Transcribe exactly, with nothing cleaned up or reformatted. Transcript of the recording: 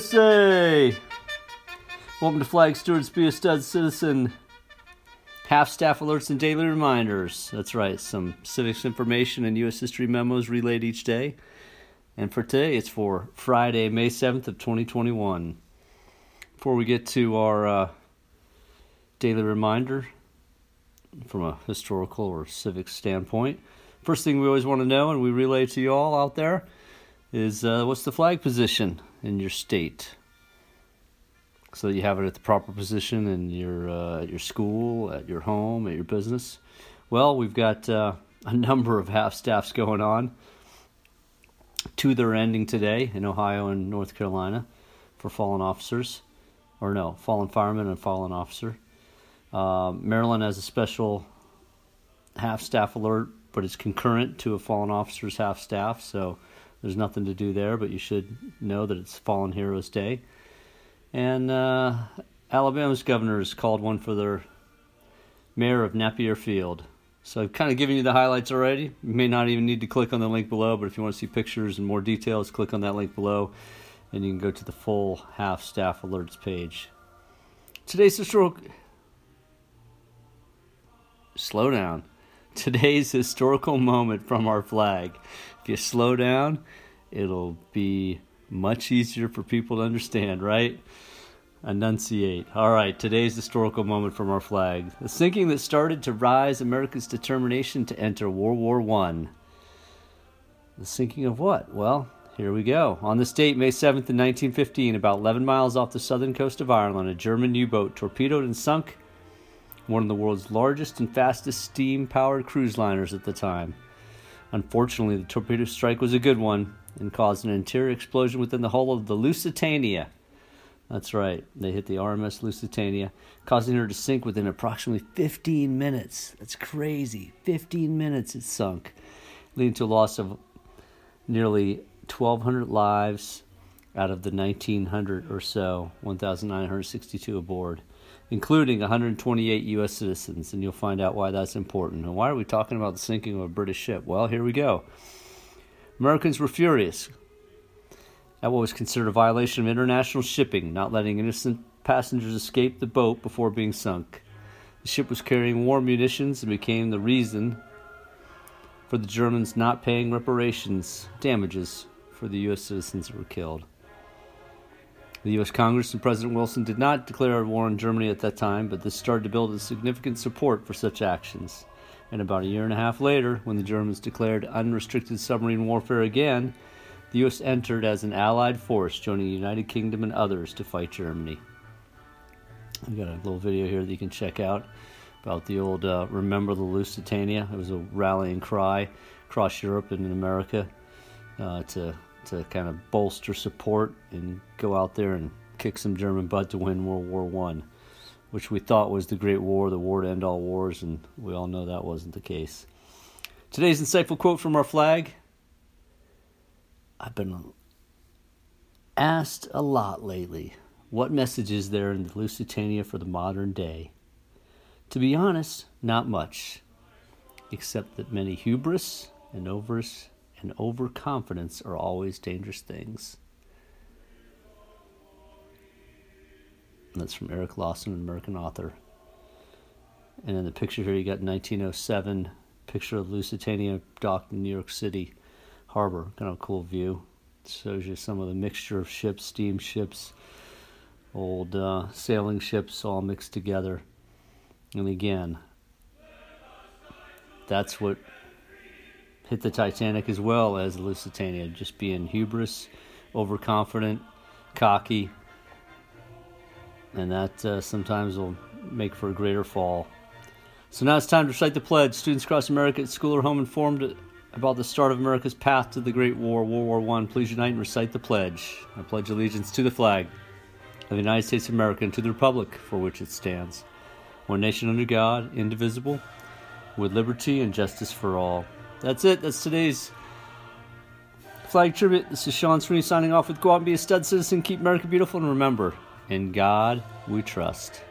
U S A! Welcome to Flag Stewards, Be a Stud Citizen. Half-staff alerts and daily reminders. That's right, some civics information and U S history memos relayed each day. And for today, it's for Friday, May seventh of twenty twenty-one. Before we get to our uh, daily reminder, from a historical or civic standpoint, first thing we always want to know, and we relay to you all out there, is uh, what's the flag position in your state? So that you have it at the proper position in your uh, at your school, at your home, at your business. Well, we've got uh, a number of half-staffs going on. Two that are ending today in Ohio and North Carolina for fallen officers, or no, fallen firemen and fallen officer. Uh, Maryland has a special half-staff alert, but it's concurrent to a fallen officer's half-staff, so there's nothing to do there, but you should know that it's Fallen Heroes Day. And uh, Alabama's governor has called one for their mayor of Napier Field. So I've kind of given you the highlights already. You may not even need to click on the link below, but if you want to see pictures and more details, click on that link below, and you can go to the full half-staff alerts page. Today's historical... Slow down. Today's historical moment from our flag. If you slow down, it'll be much easier for people to understand, right? Enunciate. All right, today's historical moment from our flag. The sinking that started to rise America's determination to enter World War One. The sinking of what? Well, here we go. On this date, May seventh in nineteen fifteen, about eleven miles off the southern coast of Ireland, a German U-boat torpedoed and sunk one of the world's largest and fastest steam-powered cruise liners at the time. Unfortunately, the torpedo strike was a good one and caused an interior explosion within the hull of the Lusitania. That's right, they hit the R M S Lusitania, causing her to sink within approximately fifteen minutes. That's crazy. fifteen minutes it sunk, leading to a loss of nearly twelve hundred lives out of the nineteen hundred or so, one thousand nine hundred sixty-two aboard, including one hundred twenty-eight U S citizens, and you'll find out why that's important. And why are we talking about the sinking of a British ship? Well, here we go. Americans were furious at what was considered a violation of international shipping, not letting innocent passengers escape the boat before being sunk. The ship was carrying war munitions and became the reason for the Germans not paying reparations, damages for the U S citizens that were killed. The U S Congress and President Wilson did not declare war on Germany at that time, but this started to build a significant support for such actions. And about a year and a half later, when the Germans declared unrestricted submarine warfare again, the U S entered as an allied force, joining the United Kingdom and others to fight Germany. I've got a little video here that you can check out about the old uh, Remember the Lusitania. It was a rallying cry across Europe and in America uh, to... to kind of bolster support and go out there and kick some German butt to win World War One, which we thought was the Great War, the war to end all wars, and we all know that wasn't the case. Today's insightful quote from our flag. I've been asked a lot lately, what message is there in the Lusitania for the modern day? To be honest, not much, except that many hubris and overs and overconfidence are always dangerous things. And that's from Eric Lawson, an American author. And in the picture here, you got nineteen oh seven, picture of Lusitania docked in New York City harbor. Kind of a cool view. It shows you some of the mixture of ships, steam ships, old uh, sailing ships, all mixed together. And again, that's what hit the Titanic as well as the Lusitania, just being hubris, overconfident, cocky, and that uh, sometimes will make for a greater fall. So now it's time to recite the pledge. Students across America at school or home informed about the start of America's path to the Great War, World War One. Please unite and recite the pledge. I pledge allegiance to the flag of the United States of America and to the republic for which it stands, one nation under God, indivisible, with liberty and justice for all. That's it. That's today's flag tribute. This is Sean Sweeney signing off with Go Out and Be a Stud Citizen. Keep America Beautiful. And remember, in God we trust.